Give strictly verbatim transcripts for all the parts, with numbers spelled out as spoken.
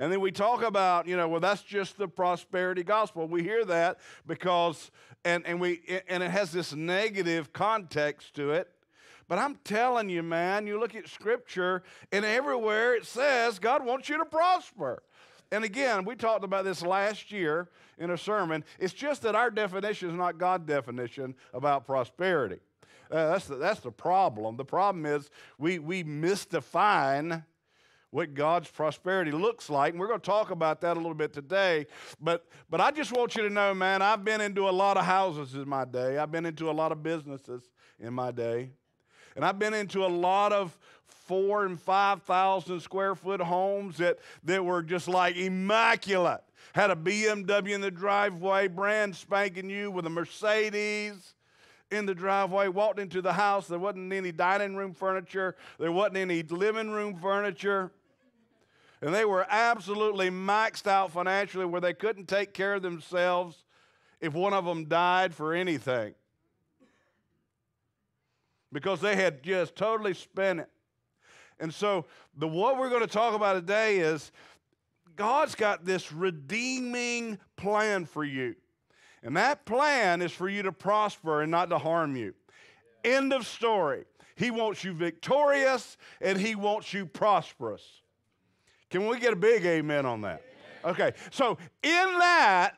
And then we talk about, you know, well, that's just the prosperity gospel. We hear that because, and, and, we, and it has this negative context to it. But I'm telling you, man, you look at Scripture, and everywhere it says God wants you to prosper. And again, we talked about this last year in a sermon. It's just that our definition is not God's definition about prosperity. Uh, that's, the, that's the problem. The problem is we, we misdefine what God's prosperity looks like. And we're going to talk about that a little bit today. But, but I just want you to know, man, I've been into a lot of houses in my day. I've been into a lot of businesses in my day. And I've been into a lot of four and five thousand square foot homes that, that were just like immaculate. Had a B M W in the driveway, brand spanking new with a Mercedes in the driveway. Walked into the house, there wasn't any dining room furniture, there wasn't any living room furniture. And they were absolutely maxed out financially where they couldn't take care of themselves if one of them died for anything. Because they had just totally spent it. And so the what we're going to talk about today is God's got this redeeming plan for you. And that plan is for you to prosper and not to harm you. Yeah. End of story. He wants you victorious and he wants you prosperous. Can we get a big amen on that? Yeah. Okay, so in that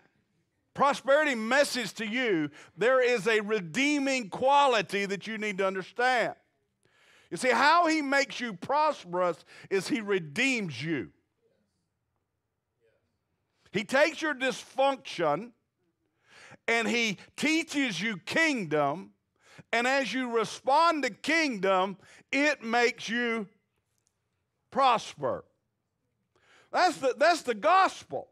prosperity message to you, there is a redeeming quality that you need to understand. You see, how he makes you prosperous is he redeems you. He takes your dysfunction and he teaches you kingdom, and as you respond to kingdom, it makes you prosper. That's the, that's the gospel.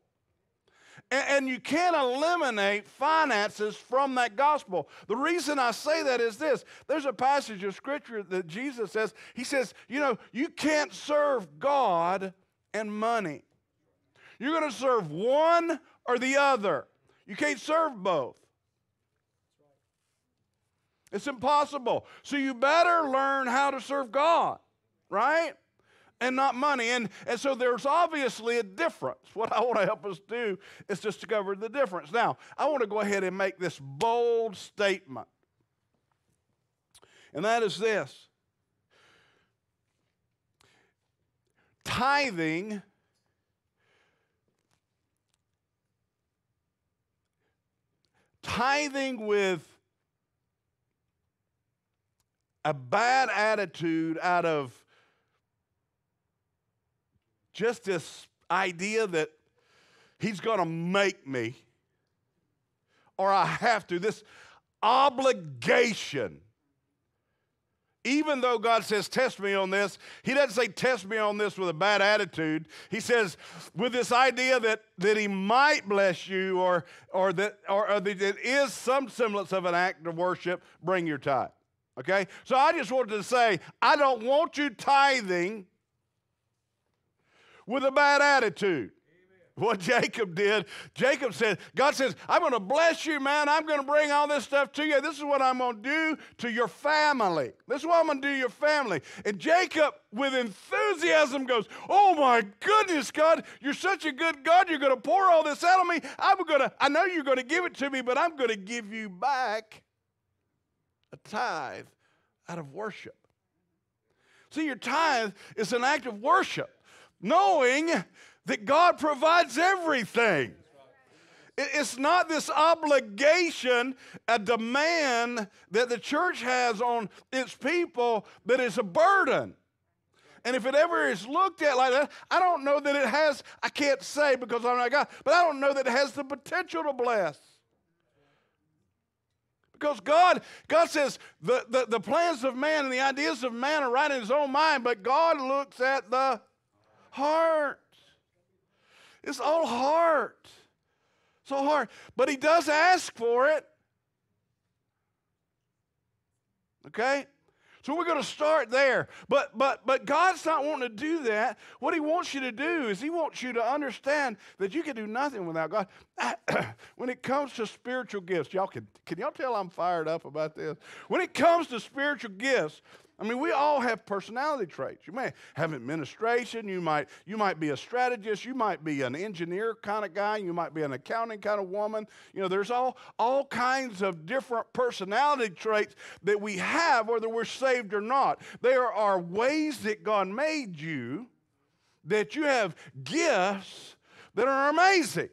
And you can't eliminate finances from that gospel. The reason I say that is this. There's a passage of Scripture that Jesus says, he says, you know, you can't serve God and money. You're going to serve one or the other. You can't serve both. It's impossible. So you better learn how to serve God, right? And not money. And, and so there's obviously a difference. What I want to help us do is just discover the difference. Now, I want to go ahead and make this bold statement. And that is this. Tithing tithing with a bad attitude out of just this idea that he's going to make me or I have to, this obligation. Even though God says, test me on this, he doesn't say test me on this with a bad attitude. He says with this idea that, that he might bless you or, or, that, or, or that it is some semblance of an act of worship, bring your tithe. Okay? So I just wanted to say, I don't want you tithing with a bad attitude. Amen. What Jacob did, Jacob said, God says, I'm going to bless you, man. I'm going to bring all this stuff to you. This is what I'm going to do to your family. This is what I'm going to do to your family. And Jacob, with enthusiasm, goes, oh, my goodness, God, you're such a good God. You're going to pour all this out on me. I'm going to, I know you're going to give it to me, but I'm going to give you back a tithe out of worship. See, your tithe is an act of worship. Knowing that God provides everything. It's not this obligation, a demand that the church has on its people that is a burden. And if it ever is looked at like that, I don't know that it has, I can't say because I'm not God, but I don't know that it has the potential to bless. Because God, God says the, the, the plans of man and the ideas of man are right in his own mind, but God looks at the heart. It's all heart. It's all heart. But he does ask for it. Okay? So we're going to start there. But but but God's not wanting to do that. What he wants you to do is he wants you to understand that you can do nothing without God. When it comes to spiritual gifts, y'all can can y'all tell I'm fired up about this? When it comes to spiritual gifts, I mean, we all have personality traits. You may have administration. You might, you might be a strategist. You might be an engineer kind of guy. You might be an accounting kind of woman. You know, there's all, all kinds of different personality traits that we have, whether we're saved or not. There are ways that God made you, that you have gifts that are amazing.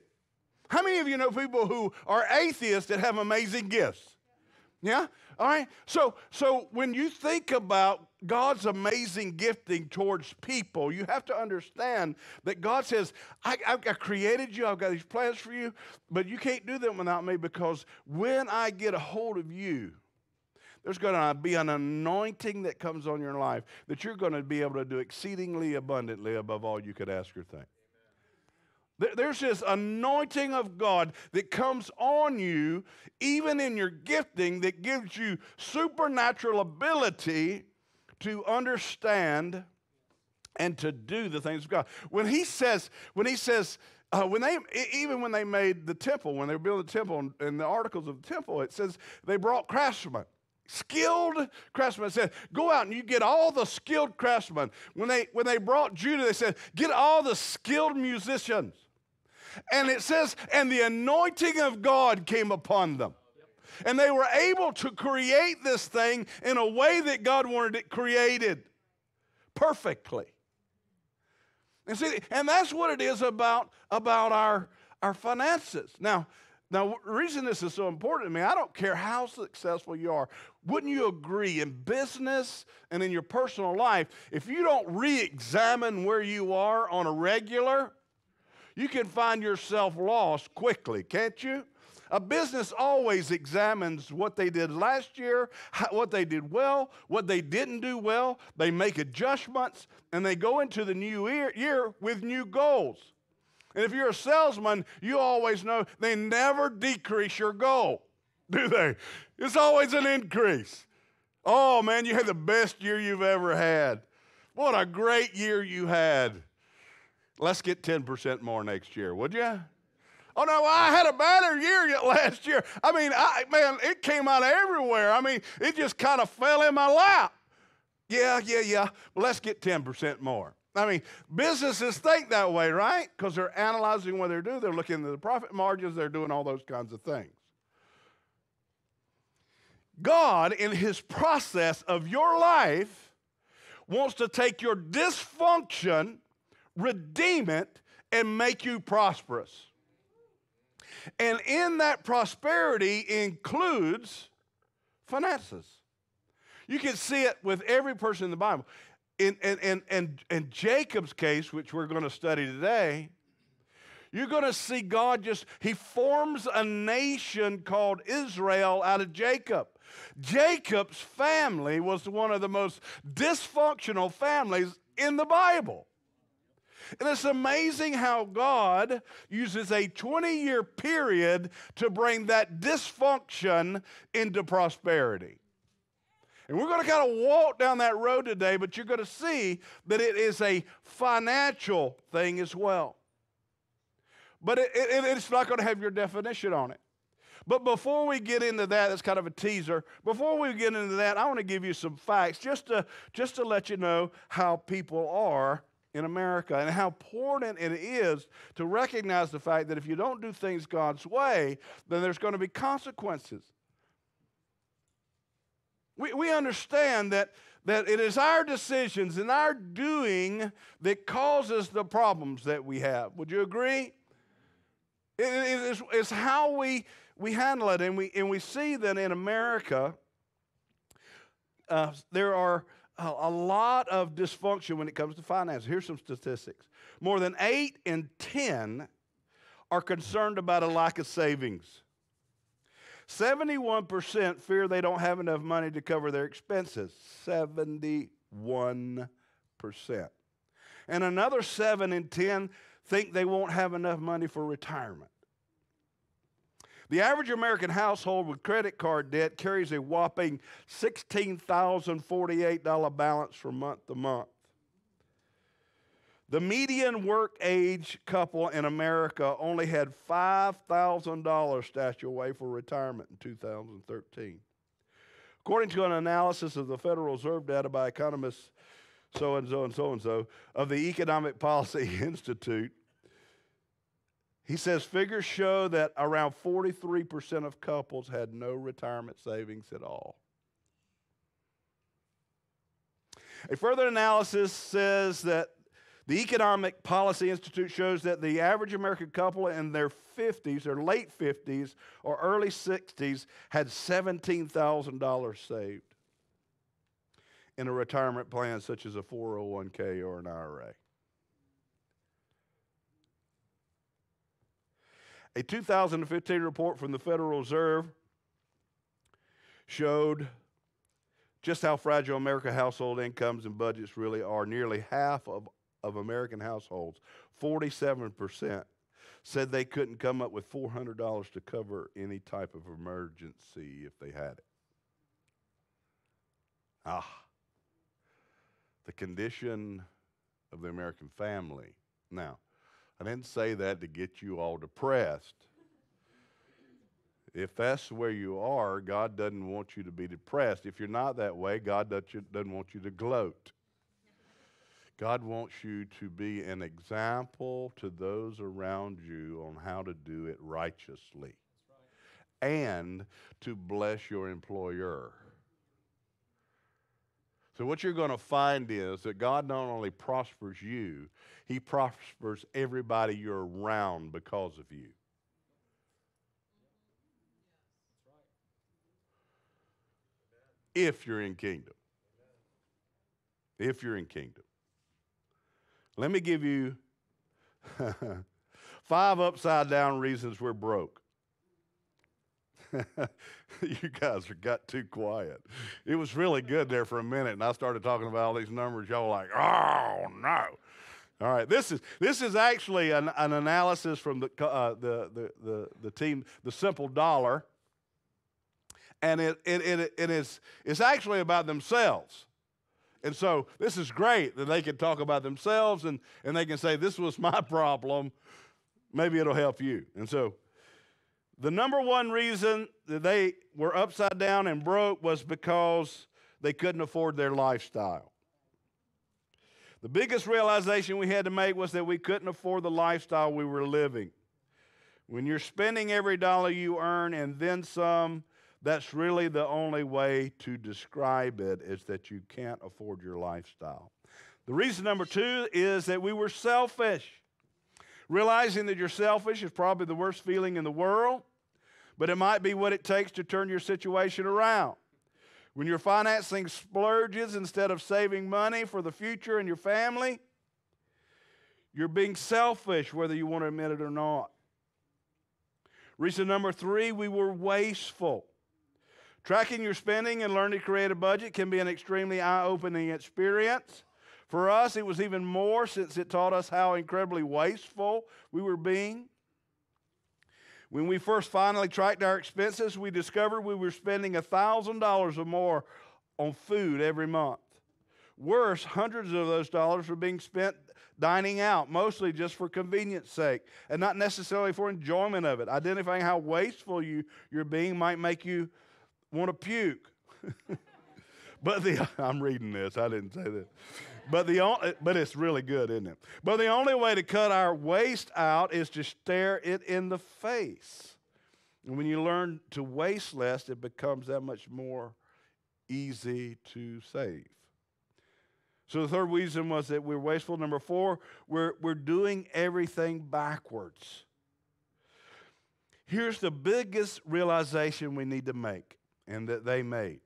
How many of you know people who are atheists that have amazing gifts? Yeah? All right? So, so when you think about God's amazing gifting towards people, you have to understand that God says, I, I, I created you, I've got these plans for you, but you can't do them without me, because when I get a hold of you, there's going to be an anointing that comes on your life that you're going to be able to do exceedingly abundantly above all you could ask or think. There's this anointing of God that comes on you, even in your gifting, that gives you supernatural ability to understand and to do the things of God. When he says, when he says, uh, when they, even when they made the temple, when they were building the temple, and the articles of the temple, it says they brought craftsmen. Skilled craftsmen. Said, go out and you get all the skilled craftsmen. When they, when they brought Judah, they said, get all the skilled musicians. And it says, and the anointing of God came upon them. And they were able to create this thing in a way that God wanted it created perfectly. And see, and that's what it is about, about our, our finances. Now, Now, the reason this is so important to me, I don't care how successful you are. Wouldn't you agree, in business and in your personal life, if you don't re-examine where you are on a regular, you can find yourself lost quickly, can't you? A business always examines what they did last year, what they did well, what they didn't do well. They make adjustments, and they go into the new year with new goals. And if you're a salesman, you always know they never decrease your goal, do they? It's always an increase. Oh, man, you had the best year you've ever had. What a great year you had. Let's get ten percent more next year, would you? Oh, no, I had a better year last year. I mean, I, man, it came out everywhere. I mean, it just kind of fell in my lap. Yeah, yeah, yeah. Well, let's get ten percent more. I mean, businesses think that way, right? Because they're analyzing what they do. They're looking at the profit margins. They're doing all those kinds of things. God, in his process of your life, wants to take your dysfunction, redeem it, and make you prosperous. And in that prosperity includes finances. You can see it with every person in the Bible. In, in, in, in, in Jacob's case, which we're going to study today, you're going to see God just, he forms a nation called Israel out of Jacob. Jacob's family was one of the most dysfunctional families in the Bible. And it's amazing how God uses a twenty-year period to bring that dysfunction into prosperity. And we're going to kind of walk down that road today, but you're going to see that it is a financial thing as well. But it, it, it's not going to have your definition on it. But before we get into that, that's kind of a teaser. Before we get into that, I want to give you some facts just to, just to let you know how people are in America and how important it is to recognize the fact that if you don't do things God's way, then there's going to be consequences. We, we understand that, that it is our decisions and our doing that causes the problems that we have. Would you agree? It, it, it's, it's how we, we handle it. And we, and we see that in America, uh, there are a, a lot of dysfunction when it comes to finance. Here's some statistics. More than eight in ten are concerned about a lack of savings. seventy-one percent fear they don't have enough money to cover their expenses. seventy-one percent. And another seven in ten think they won't have enough money for retirement. The average American household with credit card debt carries a whopping sixteen thousand forty-eight dollars balance from month to month. The median work age couple in America only had five thousand dollars stashed away for retirement in two thousand thirteen. According to an analysis of the Federal Reserve data by economists so-and-so and so-and-so of the Economic Policy Institute, he says figures show that around forty-three percent of couples had no retirement savings at all. A further analysis says that the Economic Policy Institute shows that the average American couple in their fifties, their late fifties, or early sixties had seventeen thousand dollars saved in a retirement plan such as a four oh one K or an I R A. A two thousand fifteen report from the Federal Reserve showed just how fragile American household incomes and budgets really are. Nearly half of of American households, forty-seven percent, said they couldn't come up with four hundred dollars to cover any type of emergency if they had it. Ah, the condition of the American family. Now, I didn't say that to get you all depressed. If that's where you are, God doesn't want you to be depressed. If you're not that way, God doesn't want you to gloat. God wants you to be an example to those around you on how to do it righteously. That's right. And to bless your employer. So what you're going to find is that God not only prospers you, he prospers everybody you're around because of you. If you're in kingdom. If you're in kingdom. Let me give you five upside-down reasons we're broke. You guys got too quiet. It was really good there for a minute, and I started talking about all these numbers. Y'all were like, oh, no. All right, this is, this is actually an, an analysis from the, uh, the, the, the, the team, The Simple Dollar, and it, it, it, it is, it's actually about themselves. And so this is great that they can talk about themselves and, and they can say, this was my problem. Maybe it'll help you. And so the number one reason that they were upside down and broke was because they couldn't afford their lifestyle. The biggest realization we had to make was that we couldn't afford the lifestyle we were living. When you're spending every dollar you earn and then some, that's really the only way to describe it, is that you can't afford your lifestyle. The reason number two is that we were selfish. Realizing that you're selfish is probably the worst feeling in the world, but it might be what it takes to turn your situation around. When you're financing splurges instead of saving money for the future and your family, you're being selfish whether you want to admit it or not. Reason number three, we were wasteful. Tracking your spending and learning to create a budget can be an extremely eye-opening experience. For us, it was even more, since it taught us how incredibly wasteful we were being. When we first finally tracked our expenses, we discovered we were spending one thousand dollars or more on food every month. Worse, hundreds of those dollars were being spent dining out, mostly just for convenience sake and not necessarily for enjoyment of it. Identifying how wasteful you, you're being might make you want to puke. But the I'm reading this, I didn't say that. But the only, but it's really good, isn't it? But the only way to cut our waste out is to stare it in the face. And when you learn to waste less, it becomes that much more easy to save. So the third reason was that we're wasteful. Number four, we're we're doing everything backwards. Here's the biggest realization we need to make, and that they made.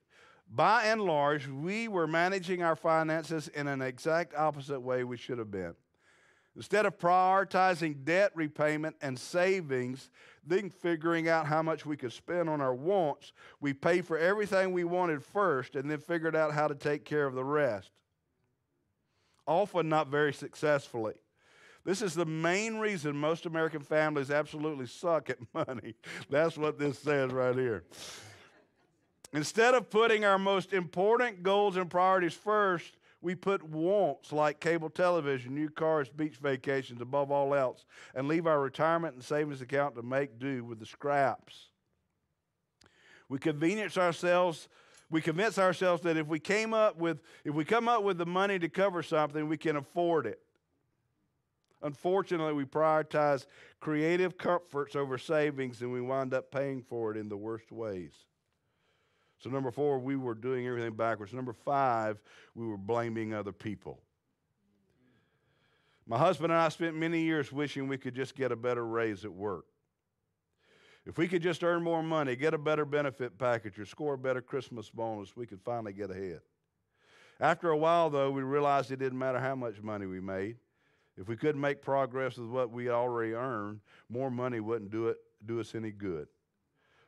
By and large, we were managing our finances in an exact opposite way we should have been. Instead of prioritizing debt repayment and savings, then figuring out how much we could spend on our wants, we paid for everything we wanted first and then figured out how to take care of the rest, often not very successfully. This is the main reason most American families absolutely suck at money. That's what this says right here. Instead of putting our most important goals and priorities first, we put wants like cable television, new cars, beach vacations above all else, and leave our retirement and savings account to make do with the scraps. We convenience ourselves we convince ourselves that if we came up with, if we come up with the money to cover something, we can afford it. Unfortunately, we prioritize creative comforts over savings, and we wind up paying for it in the worst ways. So number four, we were doing everything backwards. Number five, we were blaming other people. My husband and I spent many years wishing we could just get a better raise at work. If we could just earn more money, get a better benefit package, or score a better Christmas bonus, we could finally get ahead. After a while, though, we realized it didn't matter how much money we made. If we couldn't make progress with what we already earned, more money wouldn't do it, do us any good.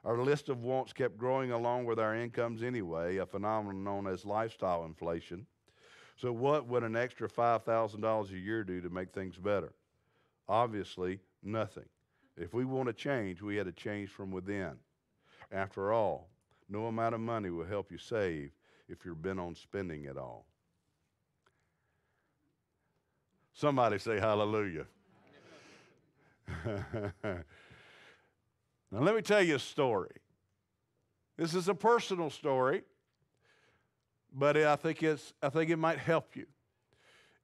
Our list of wants kept growing along with our incomes anyway, a phenomenon known as lifestyle inflation. So what would an extra five thousand dollars a year do to make things better? Obviously, nothing. If we want to change, we had to change from within. After all, no amount of money will help you save if you're bent on spending it all. Somebody say hallelujah. Now let me tell you a story. This is a personal story, but I think it's I think it might help you.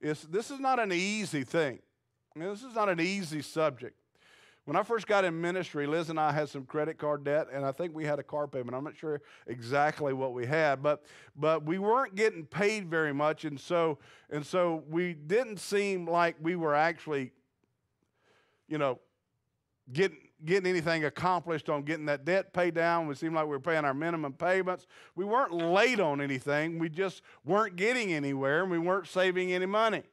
It's, this is not an easy thing. I mean, this is not an easy subject. When I first got in ministry, Liz and I had some credit card debt, and I think we had a car payment. I'm not sure exactly what we had, but but we weren't getting paid very much, and so and so we didn't seem like we were actually, you know, getting getting anything accomplished on getting that debt paid down. We seemed like we were paying our minimum payments. We weren't late on anything. We just weren't getting anywhere, and we weren't saving any money.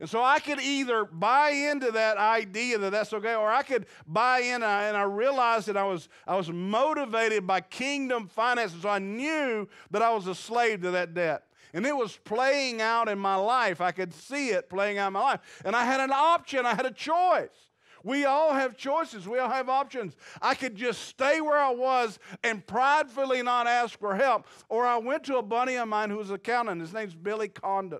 And so I could either buy into that idea that that's okay, or I could buy in, and I, and I realized that I was, I was motivated by kingdom finances. So I knew that I was a slave to that debt. And it was playing out in my life. I could see it playing out in my life. And I had an option. I had a choice. We all have choices. We all have options. I could just stay where I was and pridefully not ask for help. Or I went to a buddy of mine who was an accountant. His name's Billy Condon.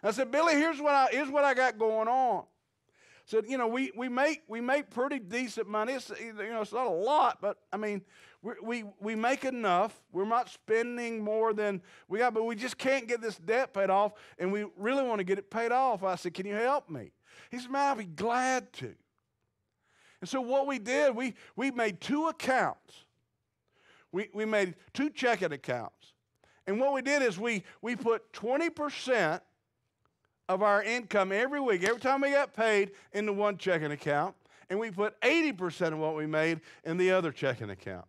I said, Billy, here's what I, here's what I got going on. I said, you know, we, we, make, we make pretty decent money. It's, you know, it's not a lot, but, I mean, we, we, we make enough. We're not spending more than we got, but we just can't get this debt paid off, and we really want to get it paid off. I said, can you help me? He said, man, I'll be glad to. And so what we did, we, we made two accounts. We, we made two checking accounts. And what we did is we, we put twenty percent of our income every week, every time we got paid, into one checking account, and we put eighty percent of what we made in the other checking account.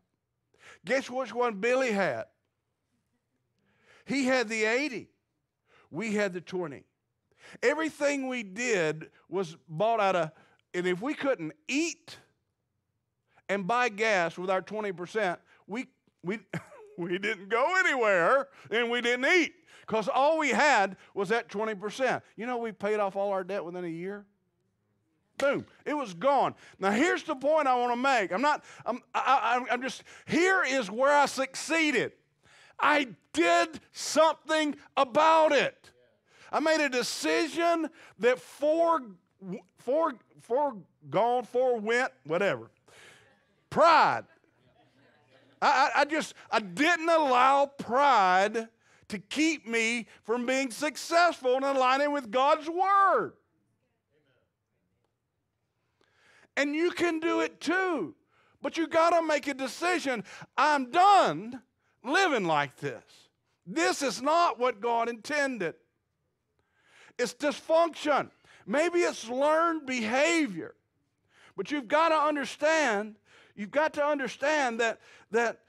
Guess which one Billy had? He had the eighty. We had the twenty. Everything we did was bought out of, and if we couldn't eat and buy gas with our twenty percent, we, we, we didn't go anywhere, and we didn't eat. Because all we had was that twenty percent. You know, we paid off all our debt within a year. Boom. It was gone. Now, here's the point I want to make. I'm not, I'm, I, I'm just, here is where I succeeded. I did something about it. I made a decision that for, for, foregone, forewent, whatever. Pride. I, I, I just, I didn't allow pride to keep me from being successful and aligning with God's word. Amen. And you can do it too, but you gotta make a decision. I'm done living like this. This is not what God intended. It's dysfunction. Maybe it's learned behavior, but you've gotta understand, you've got to understand that, that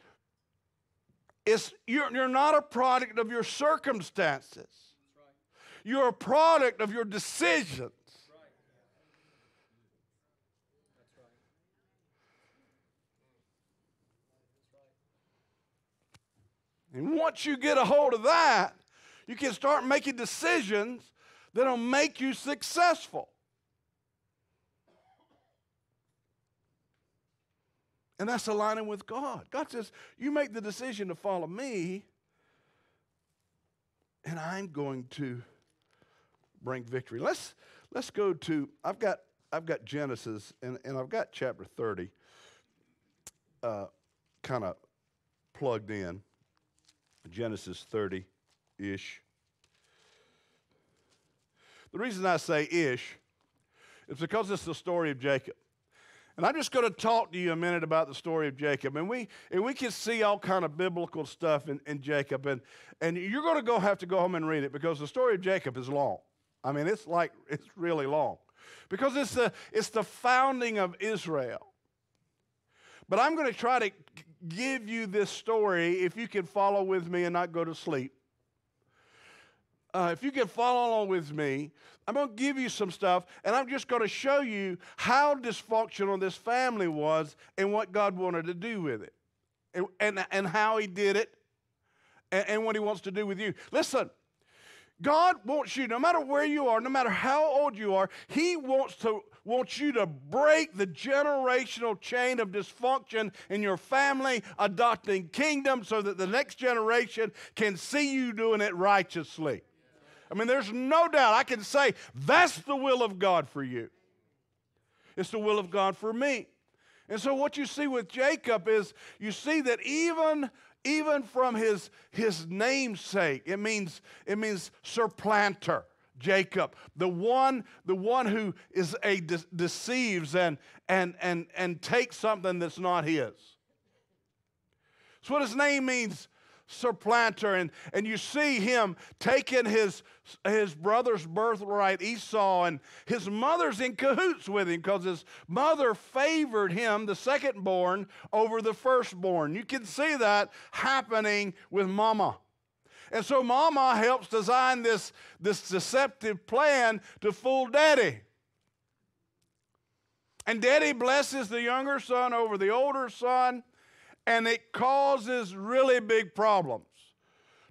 It's, you're, you're not a product of your circumstances. Right. You're a product of your decisions. That's right. That's right. And once you get a hold of that, you can start making decisions that'll make you successful. And that's aligning with God. God says, you make the decision to follow me, and I'm going to bring victory. Let's, let's go to, I've got, I've got Genesis, and, and I've got chapter thirty uh, kind of plugged in. Genesis thirty-ish. The reason I say ish is because it's the story of Jacob. And I'm just going to talk to you a minute about the story of Jacob. And we and we can see all kind of biblical stuff in, in Jacob. And, and you're going to go have to go home and read it, because the story of Jacob is long. I mean, it's like, it's really long. Because it's the, it's the founding of Israel. But I'm going to try to give you this story, if you can follow with me and not go to sleep. Uh, if you can follow along with me, I'm going to give you some stuff, and I'm just going to show you how dysfunctional this family was and what God wanted to do with it, and, and, and how he did it, and, and what he wants to do with you. Listen, God wants you, no matter where you are, no matter how old you are, he wants to wants you to break the generational chain of dysfunction in your family, adopting kingdom so that the next generation can see you doing it righteously. I mean, there's no doubt I can say that's the will of God for you. It's the will of God for me. And so what you see with Jacob is you see that even... Even from his, his namesake, it means, it means supplanter, Jacob, the one, the one who is a de- deceives and, and, and, and takes something that's not his. That's what his name means, supplanter. And, and you see him taking his, his brother's birthright, Esau, and his mother's in cahoots with him because his mother favored him, the secondborn, over the firstborn. You can see that happening with Mama. And so Mama helps design this, this deceptive plan to fool Daddy. And Daddy blesses the younger son over the older son. And it causes really big problems,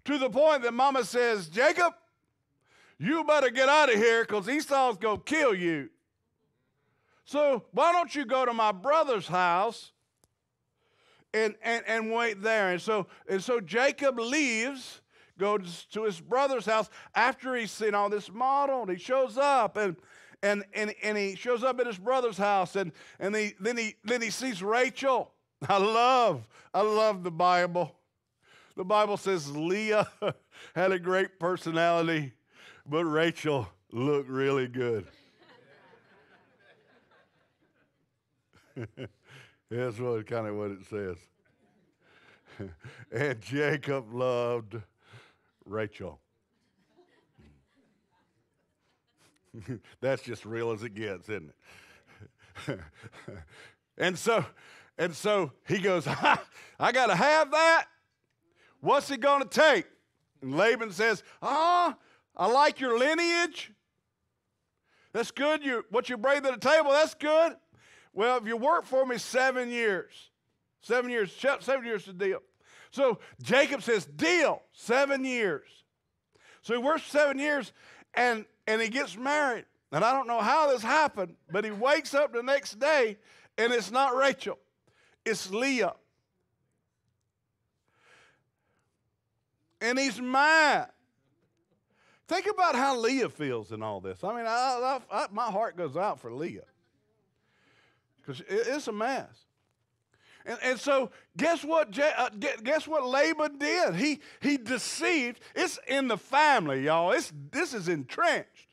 to the point that Mama says, Jacob, you better get out of here because Esau's going to kill you. So why don't you go to my brother's house and, and, and wait there? And so, and so Jacob leaves, goes to his brother's house after he's seen all this model, and he shows up and and, and, and he shows up at his brother's house, and, and he, then, he, then he sees Rachel. I love, I love the Bible. The Bible says Leah had a great personality, but Rachel looked really good. That's really kind of what it says. And Jacob loved Rachel. That's just real as it gets, isn't it? And so... And so he goes, ha, I got to have that. What's it going to take? And Laban says, ah, oh, I like your lineage. That's good. You, what you bring to the table, that's good. Well, if you work for me seven years, seven years, seven years to deal. So Jacob says, deal, seven yeyears. So he works seven years, and, and he gets married. And I don't know how this happened, but he wakes up the next day, and it's not Rachel. It's Leah. And he's mad. Think about how Leah feels in all this. I mean, I, I, I, my heart goes out for Leah. Because it, it's a mess. And, and so guess what, uh, guess what Laban did? He, he deceived. It's in the family, y'all. It's, this is entrenched.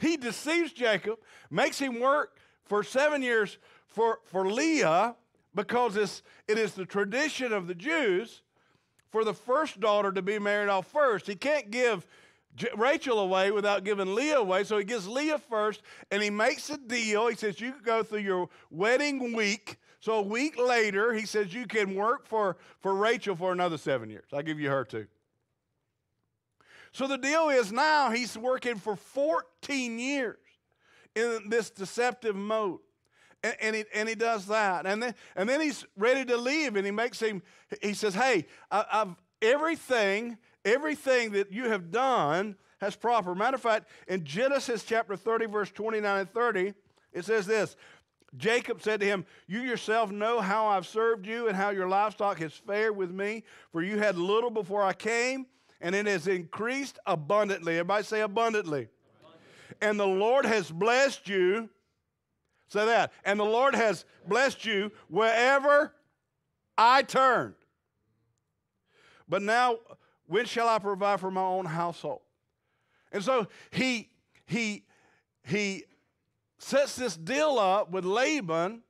He deceives Jacob, makes him work for seven years for, for Leah, because it's, it is the tradition of the Jews for the first daughter to be married off first. He can't give J- Rachel away without giving Leah away, so he gives Leah first, and he makes a deal. He says, you can go through your wedding week. So a week later, he says, you can work for, for Rachel for another seven years. I'll give you her too. So the deal is now he's working for fourteen years in this deceptive mode. And, and, he, and he does that. And then, and then he's ready to leave, and he makes him, he says, hey, I, I've, everything, everything that you have done has prospered. Matter of fact, in Genesis chapter thirty, verse twenty-nine and thirty, it says this, Jacob said to him, you yourself know how I've served you and how your livestock has fared with me, for you had little before I came, and it has increased abundantly. Everybody say abundantly. Abundantly. And the Lord has blessed you. Say that. And the Lord has blessed you wherever I turned. But now When shall I provide for my own household? And so he, he, he sets this deal up with Laban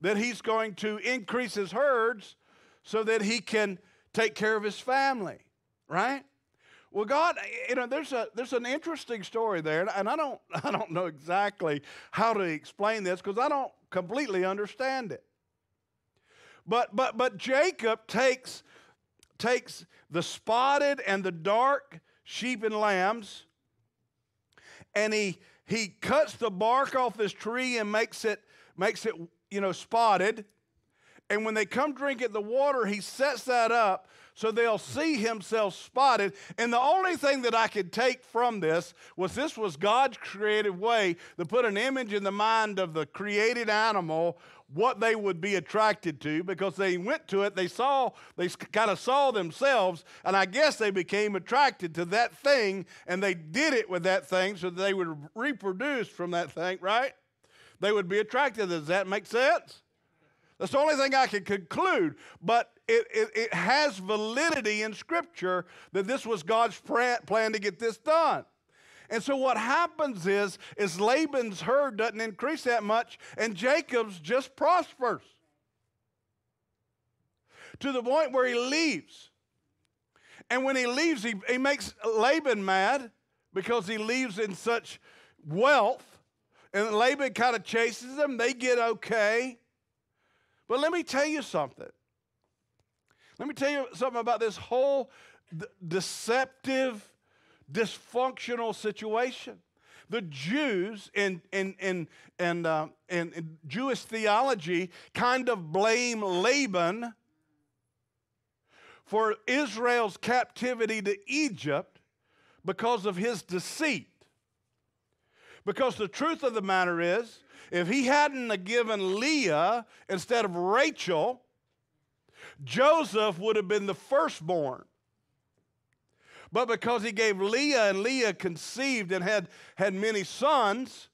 that he's going to increase his herds so that he can take care of his family, right? Well, God, you know, there's a there's an interesting story there, and I don't I don't know exactly how to explain this because I don't completely understand it. But but but Jacob takes takes the spotted and the dark sheep and lambs, and he he cuts the bark off this tree and makes it makes it you know spotted, and when they come drink at the water, he sets that up so they'll see himself spotted. And the only thing that I could take from this was this was God's creative way to put an image in the mind of the created animal, what they would be attracted to, because they went to it, they saw, they kind of saw themselves, and I guess they became attracted to that thing, and they did it with that thing so that they would reproduce from that thing, right? They would be attracted. Does that make sense? That's the only thing I can conclude, but it, it, it has validity in Scripture that this was God's plan to get this done. And so what happens is, is Laban's herd doesn't increase that much, and Jacob's just prospers to the point where he leaves. And when he leaves, he, he makes Laban mad because he leaves in such wealth, and Laban kind of chases them. They get okay. But let me tell you something. Let me tell you something about this whole d- deceptive, dysfunctional situation. The Jews in, in, in, in, uh, in, in Jewish theology kind of blame Laban for Israel's captivity to Egypt because of his deceit. Because the truth of the matter is, if he hadn't given Leah instead of Rachel, Joseph would have been the firstborn. But because he gave Leah, and Leah conceived and had, had many sons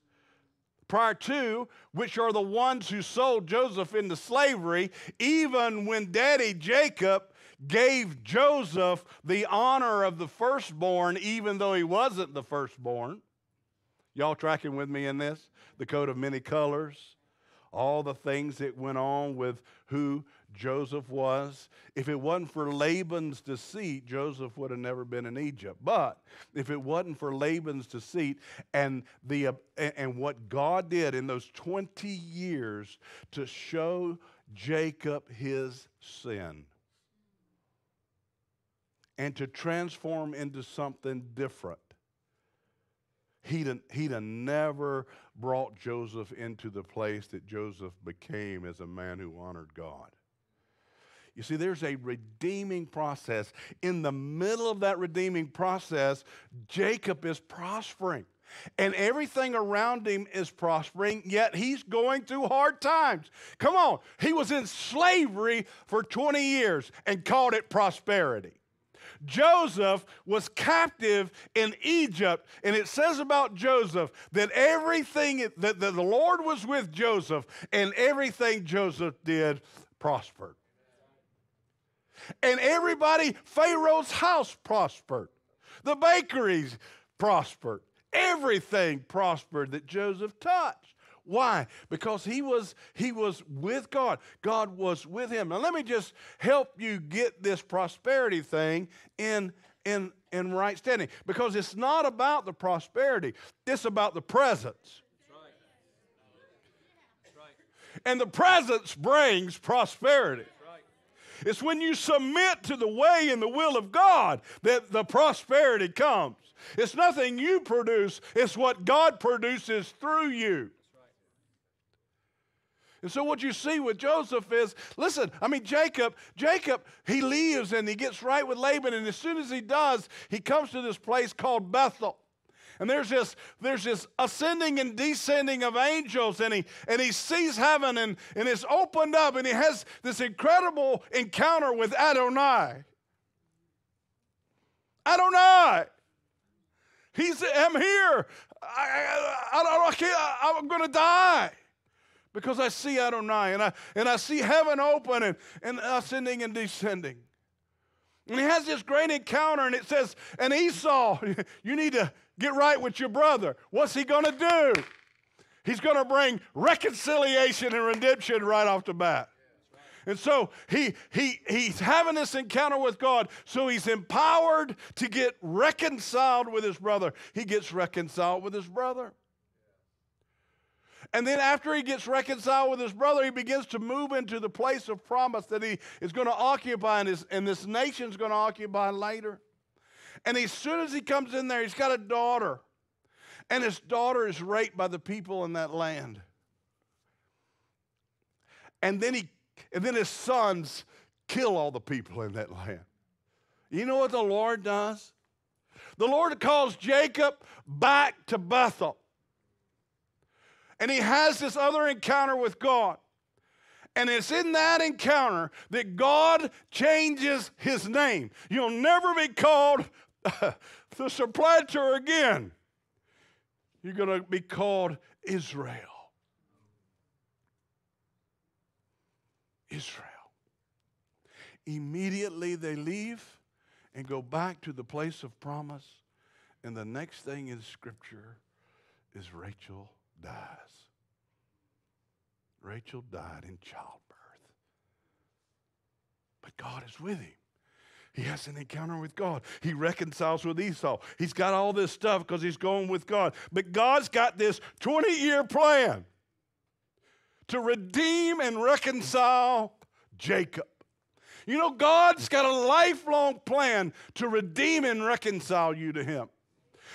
prior to, which are the ones who sold Joseph into slavery, even when Daddy Jacob gave Joseph the honor of the firstborn, even though he wasn't the firstborn. Y'all tracking with me in this? The coat of many colors, all the things that went on with who Joseph was. If it wasn't for Laban's deceit, Joseph would have never been in Egypt. But if it wasn't for Laban's deceit and the uh, and what God did in those twenty years to show Jacob his sin and to transform into something different, He'd, he'd never brought Joseph into the place that Joseph became as a man who honored God. You see, there's a redeeming process. In the middle of that redeeming process, Jacob is prospering. And everything around him is prospering, yet he's going through hard times. Come on. He was in slavery for twenty years and called it prosperity. Joseph was captive in Egypt, and it says about Joseph that everything that, that the Lord was with Joseph, and everything Joseph did prospered. And everybody, Pharaoh's house prospered. The bakeries prospered. Everything prospered that Joseph touched. Why? Because he was he was with God. God was with him. Now let me just help you get this prosperity thing in, in, in right standing. Because it's not about the prosperity. It's about the presence. That's right. And the presence brings prosperity. That's right. It's when you submit to the way and the will of God that the prosperity comes. It's nothing you produce. It's what God produces through you. And so what you see with Joseph is, listen, I mean, Jacob, Jacob, he leaves and he gets right with Laban. And as soon as he does, he comes to this place called Bethel. And there's this, there's this ascending and descending of angels. And he, and he sees heaven and, and it's opened up. And he has this incredible encounter with Adonai. Adonai. He's, I'm here. I, I, I, I can't, I, I'm going to die. Because I see Adonai, and I, and I see heaven open and, and ascending and descending. And he has this great encounter, and it says, and Esau, you need to get right with your brother. What's he going to do? He's going to bring reconciliation and redemption right off the bat. And so he, he, he's having this encounter with God, so he's empowered to get reconciled with his brother. He gets reconciled with his brother. And then after he gets reconciled with his brother, he begins to move into the place of promise that he is going to occupy and, his, and this nation's going to occupy later. And as soon as he comes in there, he's got a daughter. And his daughter is raped by the people in that land. And then he And then his sons kill all the people in that land. You know what the Lord does? The Lord calls Jacob back to Bethel. And he has this other encounter with God. And it's in that encounter that God changes his name. You'll never be called the supplanter again. You're going to be called Israel. Israel. Immediately they leave and go back to the place of promise, and the next thing in Scripture is Rachel dies. Rachel died in childbirth. But God is with him. He has an encounter with God. He reconciles with Esau. He's got all this stuff because he's going with God. But God's got this twenty-year plan to redeem and reconcile Jacob. You know, God's got a lifelong plan to redeem and reconcile you to him.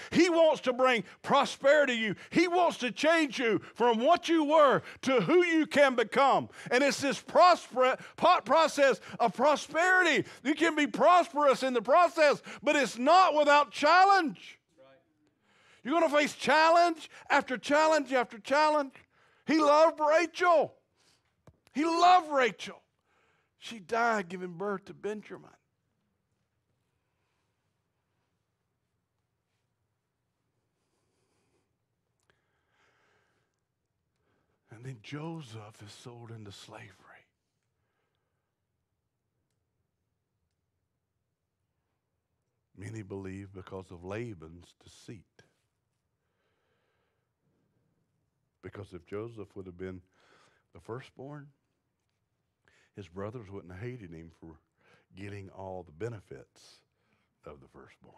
He wants to bring prosperity to you. He wants to change you from what you were to who you can become. And it's this prosper, process of prosperity. You can be prosperous in the process, but it's not without challenge. You're going to face challenge after challenge after challenge. He loved Rachel. He loved Rachel. She died giving birth to Benjamin. And then Joseph is sold into slavery. Many believe because of Laban's deceit. Because if Joseph would have been the firstborn, his brothers wouldn't have hated him for getting all the benefits of the firstborn.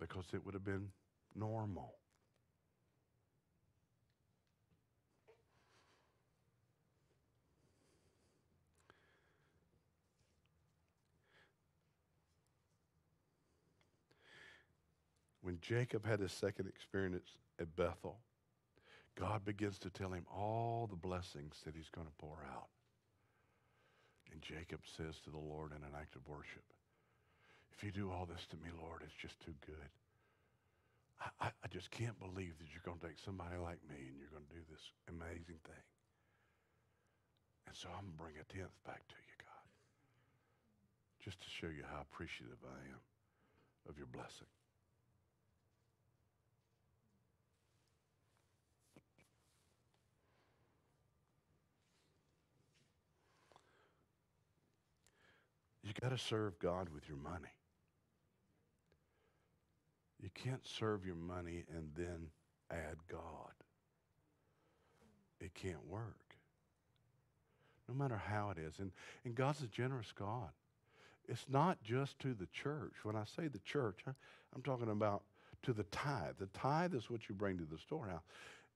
Because it would have been normal. When Jacob had his second experience at Bethel, God begins to tell him all the blessings that he's going to pour out. And Jacob says to the Lord in an act of worship, if you do all this to me, Lord, it's just too good. I, I, I just can't believe that you're going to take somebody like me and you're going to do this amazing thing. And so I'm going to bring a tenth back to you, God, just to show you how appreciative I am of your blessing. You got to serve God with your money. You can't serve your money and then add God. It can't work. No matter how it is. And, and God's a generous God. It's not just to the church. When I say the church, I, I'm talking about to the tithe. The tithe is what you bring to the storehouse.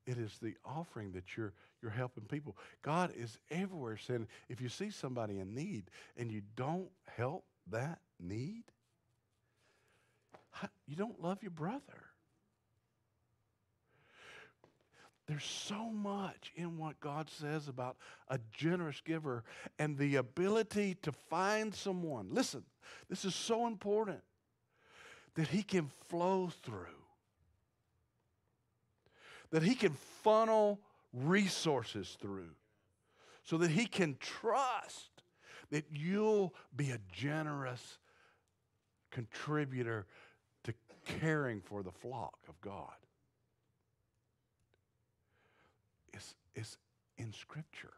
It is the offering that you're, you're helping people. God is everywhere saying, if you see somebody in need and you don't help that need, you don't love your brother. There's so much in what God says about a generous giver and the ability to find someone. Listen, this is so important that he can flow through. That he can funnel resources through so that he can trust that you'll be a generous contributor to caring for the flock of God. It's, it's in Scripture.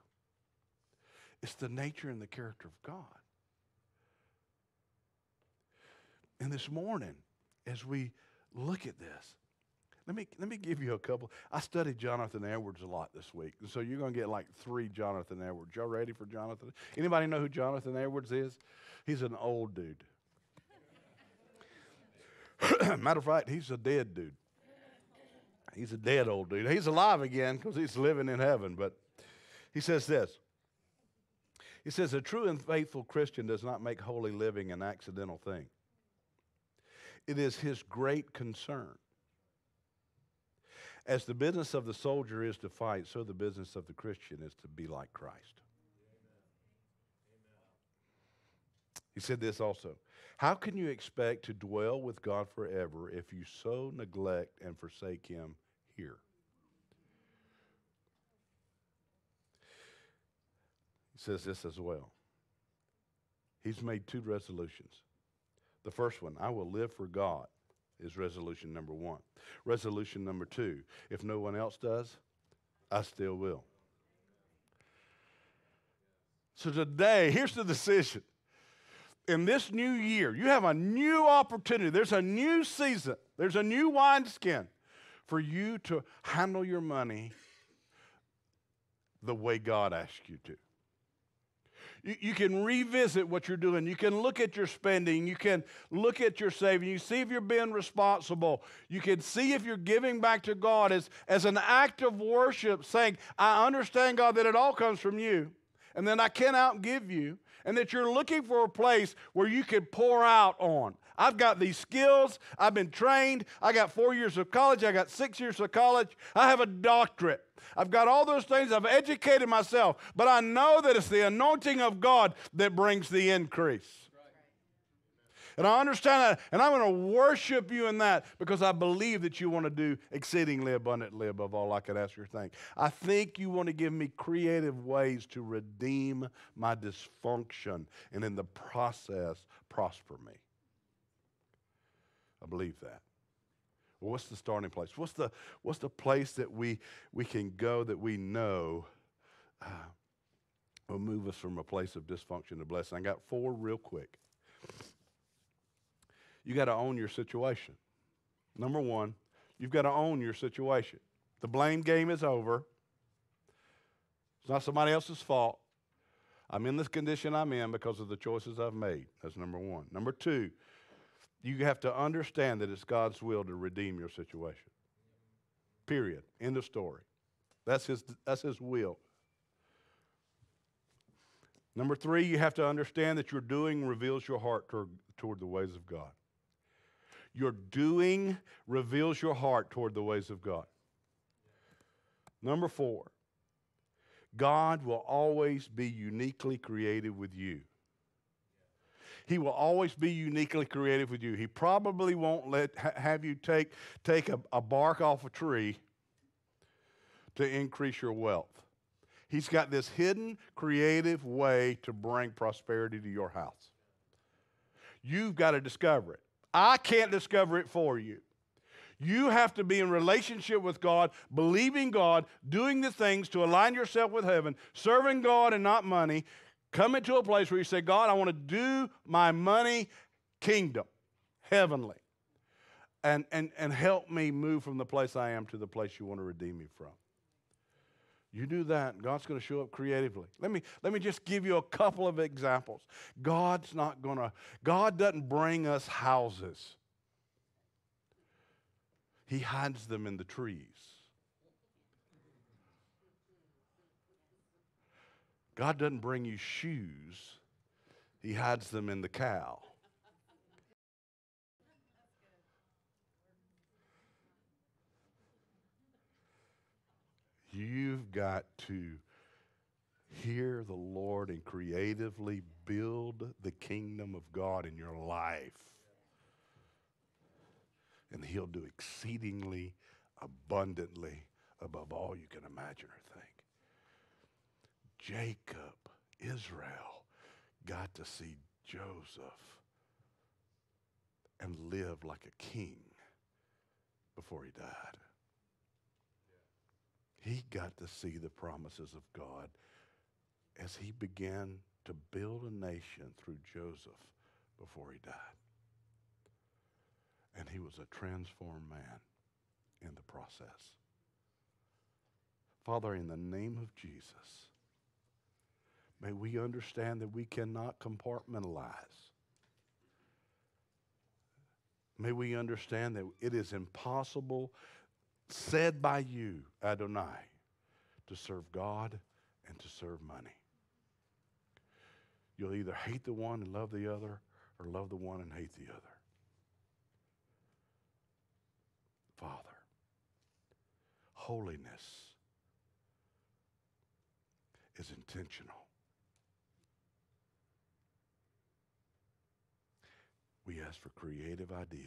It's the nature and the character of God. And this morning, as we look at this, let me let me give you a couple. I studied Jonathan Edwards a lot this week, so you're going to get like three Jonathan Edwards. Y'all ready for Jonathan? Anybody know who Jonathan Edwards is? He's an old dude. Matter of fact, he's a dead dude. He's a dead old dude. He's alive again because he's living in heaven. But he says this. He says, a true and faithful Christian does not make holy living an accidental thing. It is his great concern. As the business of the soldier is to fight, so the business of the Christian is to be like Christ. Amen. He said this also. How can you expect to dwell with God forever if you so neglect and forsake Him here? He says this as well. He's made two resolutions. The first one, I will live for God, is resolution number one. Resolution number two, if no one else does, I still will. So today, here's the decision. In this new year, you have a new opportunity. There's a new season. There's a new wineskin for you to handle your money the way God asks you to. You, you can revisit what you're doing. You can look at your spending. You can look at your saving. You see if you're being responsible. You can see if you're giving back to God as, as an act of worship, saying, I understand, God, that it all comes from you, and that I can't outgive you, and that you're looking for a place where you can pour out on. I've got these skills. I've been trained. I got four years of college. I got six years of college. I have a doctorate. I've got all those things. I've educated myself. But I know that it's the anointing of God that brings the increase. Right. And I understand that. And I'm going to worship you in that because I believe that you want to do exceedingly abundantly above all I could ask or think. I think you want to give me creative ways to redeem my dysfunction and in the process prosper me. I believe that. Well, what's the starting place? What's the, what's the place that we, we can go that we know uh, will move us from a place of dysfunction to blessing? I got four real quick. You got to own your situation. Number one, you've got to own your situation. The blame game is over. It's not somebody else's fault. I'm in this condition I'm in because of the choices I've made. That's number one. Number two, you have to understand that it's God's will to redeem your situation. Period. End of story. That's his, that's his will. Number three, you have to understand that your doing reveals your heart toward, toward the ways of God. Your doing reveals your heart toward the ways of God. Number four, God will always be uniquely creative with you. He will always be uniquely creative with you. He probably won't let ha have you take, take a, a bark off a tree to increase your wealth. He's got this hidden, creative way to bring prosperity to your house. You've got to discover it. I can't discover it for you. You have to be in relationship with God, believing God, doing the things to align yourself with heaven, serving God and not money. Come into a place where you say, God, I want to do my money kingdom, heavenly, and, and, and help me move from the place I am to the place you want to redeem me from. You do that, and God's going to show up creatively. Let me, let me just give you a couple of examples. God's not going to, God doesn't bring us houses. He hides them in the trees. God doesn't bring you shoes. He hides them in the cow. You've got to hear the Lord and creatively build the kingdom of God in your life. And He'll do exceedingly abundantly above all you can imagine or think. Jacob, Israel, got to see Joseph and live like a king before he died. He got to see the promises of God as he began to build a nation through Joseph before he died. And he was a transformed man in the process. Father, in the name of Jesus, may we understand that we cannot compartmentalize. May we understand that it is impossible, said by you, Adonai, to serve God and to serve money. You'll either hate the one and love the other, or love the one and hate the other. Father, holiness is intentional. We ask for creative ideas,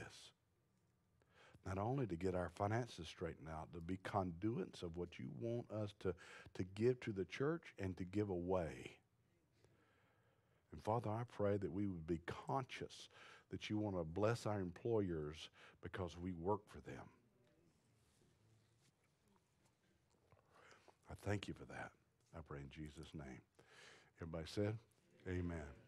not only to get our finances straightened out, to be conduits of what you want us to, to give to the church and to give away. And Father, I pray that we would be conscious that you want to bless our employers because we work for them. I thank you for that. I pray in Jesus' name. Everybody said, amen.